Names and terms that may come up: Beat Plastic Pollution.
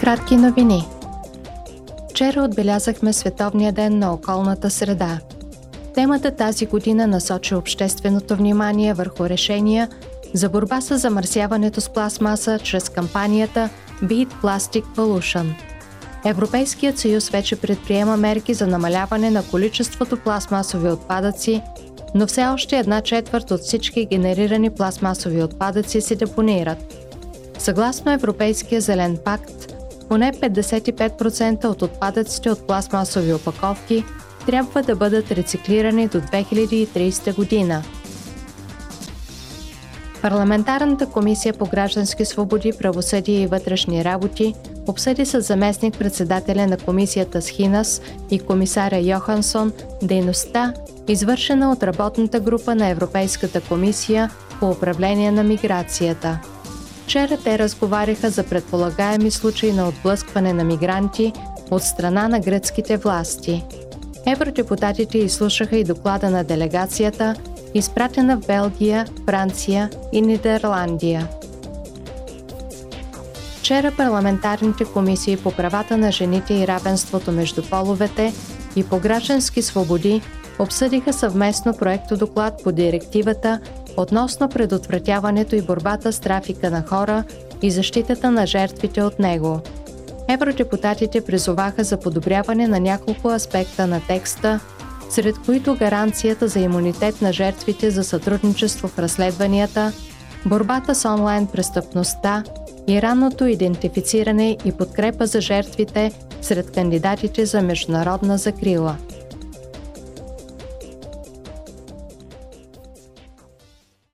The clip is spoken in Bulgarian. Кратки новини. Вчера отбелязахме Световния ден на околната среда. Темата тази година насочи общественото внимание върху решения за борба с замърсяването с пластмаса чрез кампанията Beat Plastic Pollution. Европейският съюз вече предприема мерки за намаляване на количеството пластмасови отпадъци, но все още 1/4 от всички генерирани пластмасови отпадъци се депонират. Съгласно Европейския зелен пакт, поне 55% от отпадъците от пластмасови опаковки трябва да бъдат рециклирани до 2030 година. Парламентарната комисия по граждански свободи, правосъдие и вътрешни работи обсъди с заместник-председателя на комисията Схинас и комисаря Йоханссон дейността, извършена от работната група на Европейската комисия по управление на миграцията. Вчера те разговаряха за предполагаеми случаи на отблъскване на мигранти от страна на гръцките власти. Евродепутатите изслушаха и доклада на делегацията, изпратена в Белгия, Франция и Нидерландия. Вчера парламентарните комисии по правата на жените и равенството между половете и по граждански свободи обсъдиха съвместно проектодоклад по директивата относно предотвратяването и борбата с трафика на хора и защитата на жертвите от него. Евродепутатите призоваха за подобряване на няколко аспекта на текста, сред които гаранцията за имунитет на жертвите за сътрудничество в разследванията, борбата с онлайн престъпността и ранното идентифициране и подкрепа за жертвите сред кандидатите за международна закрила.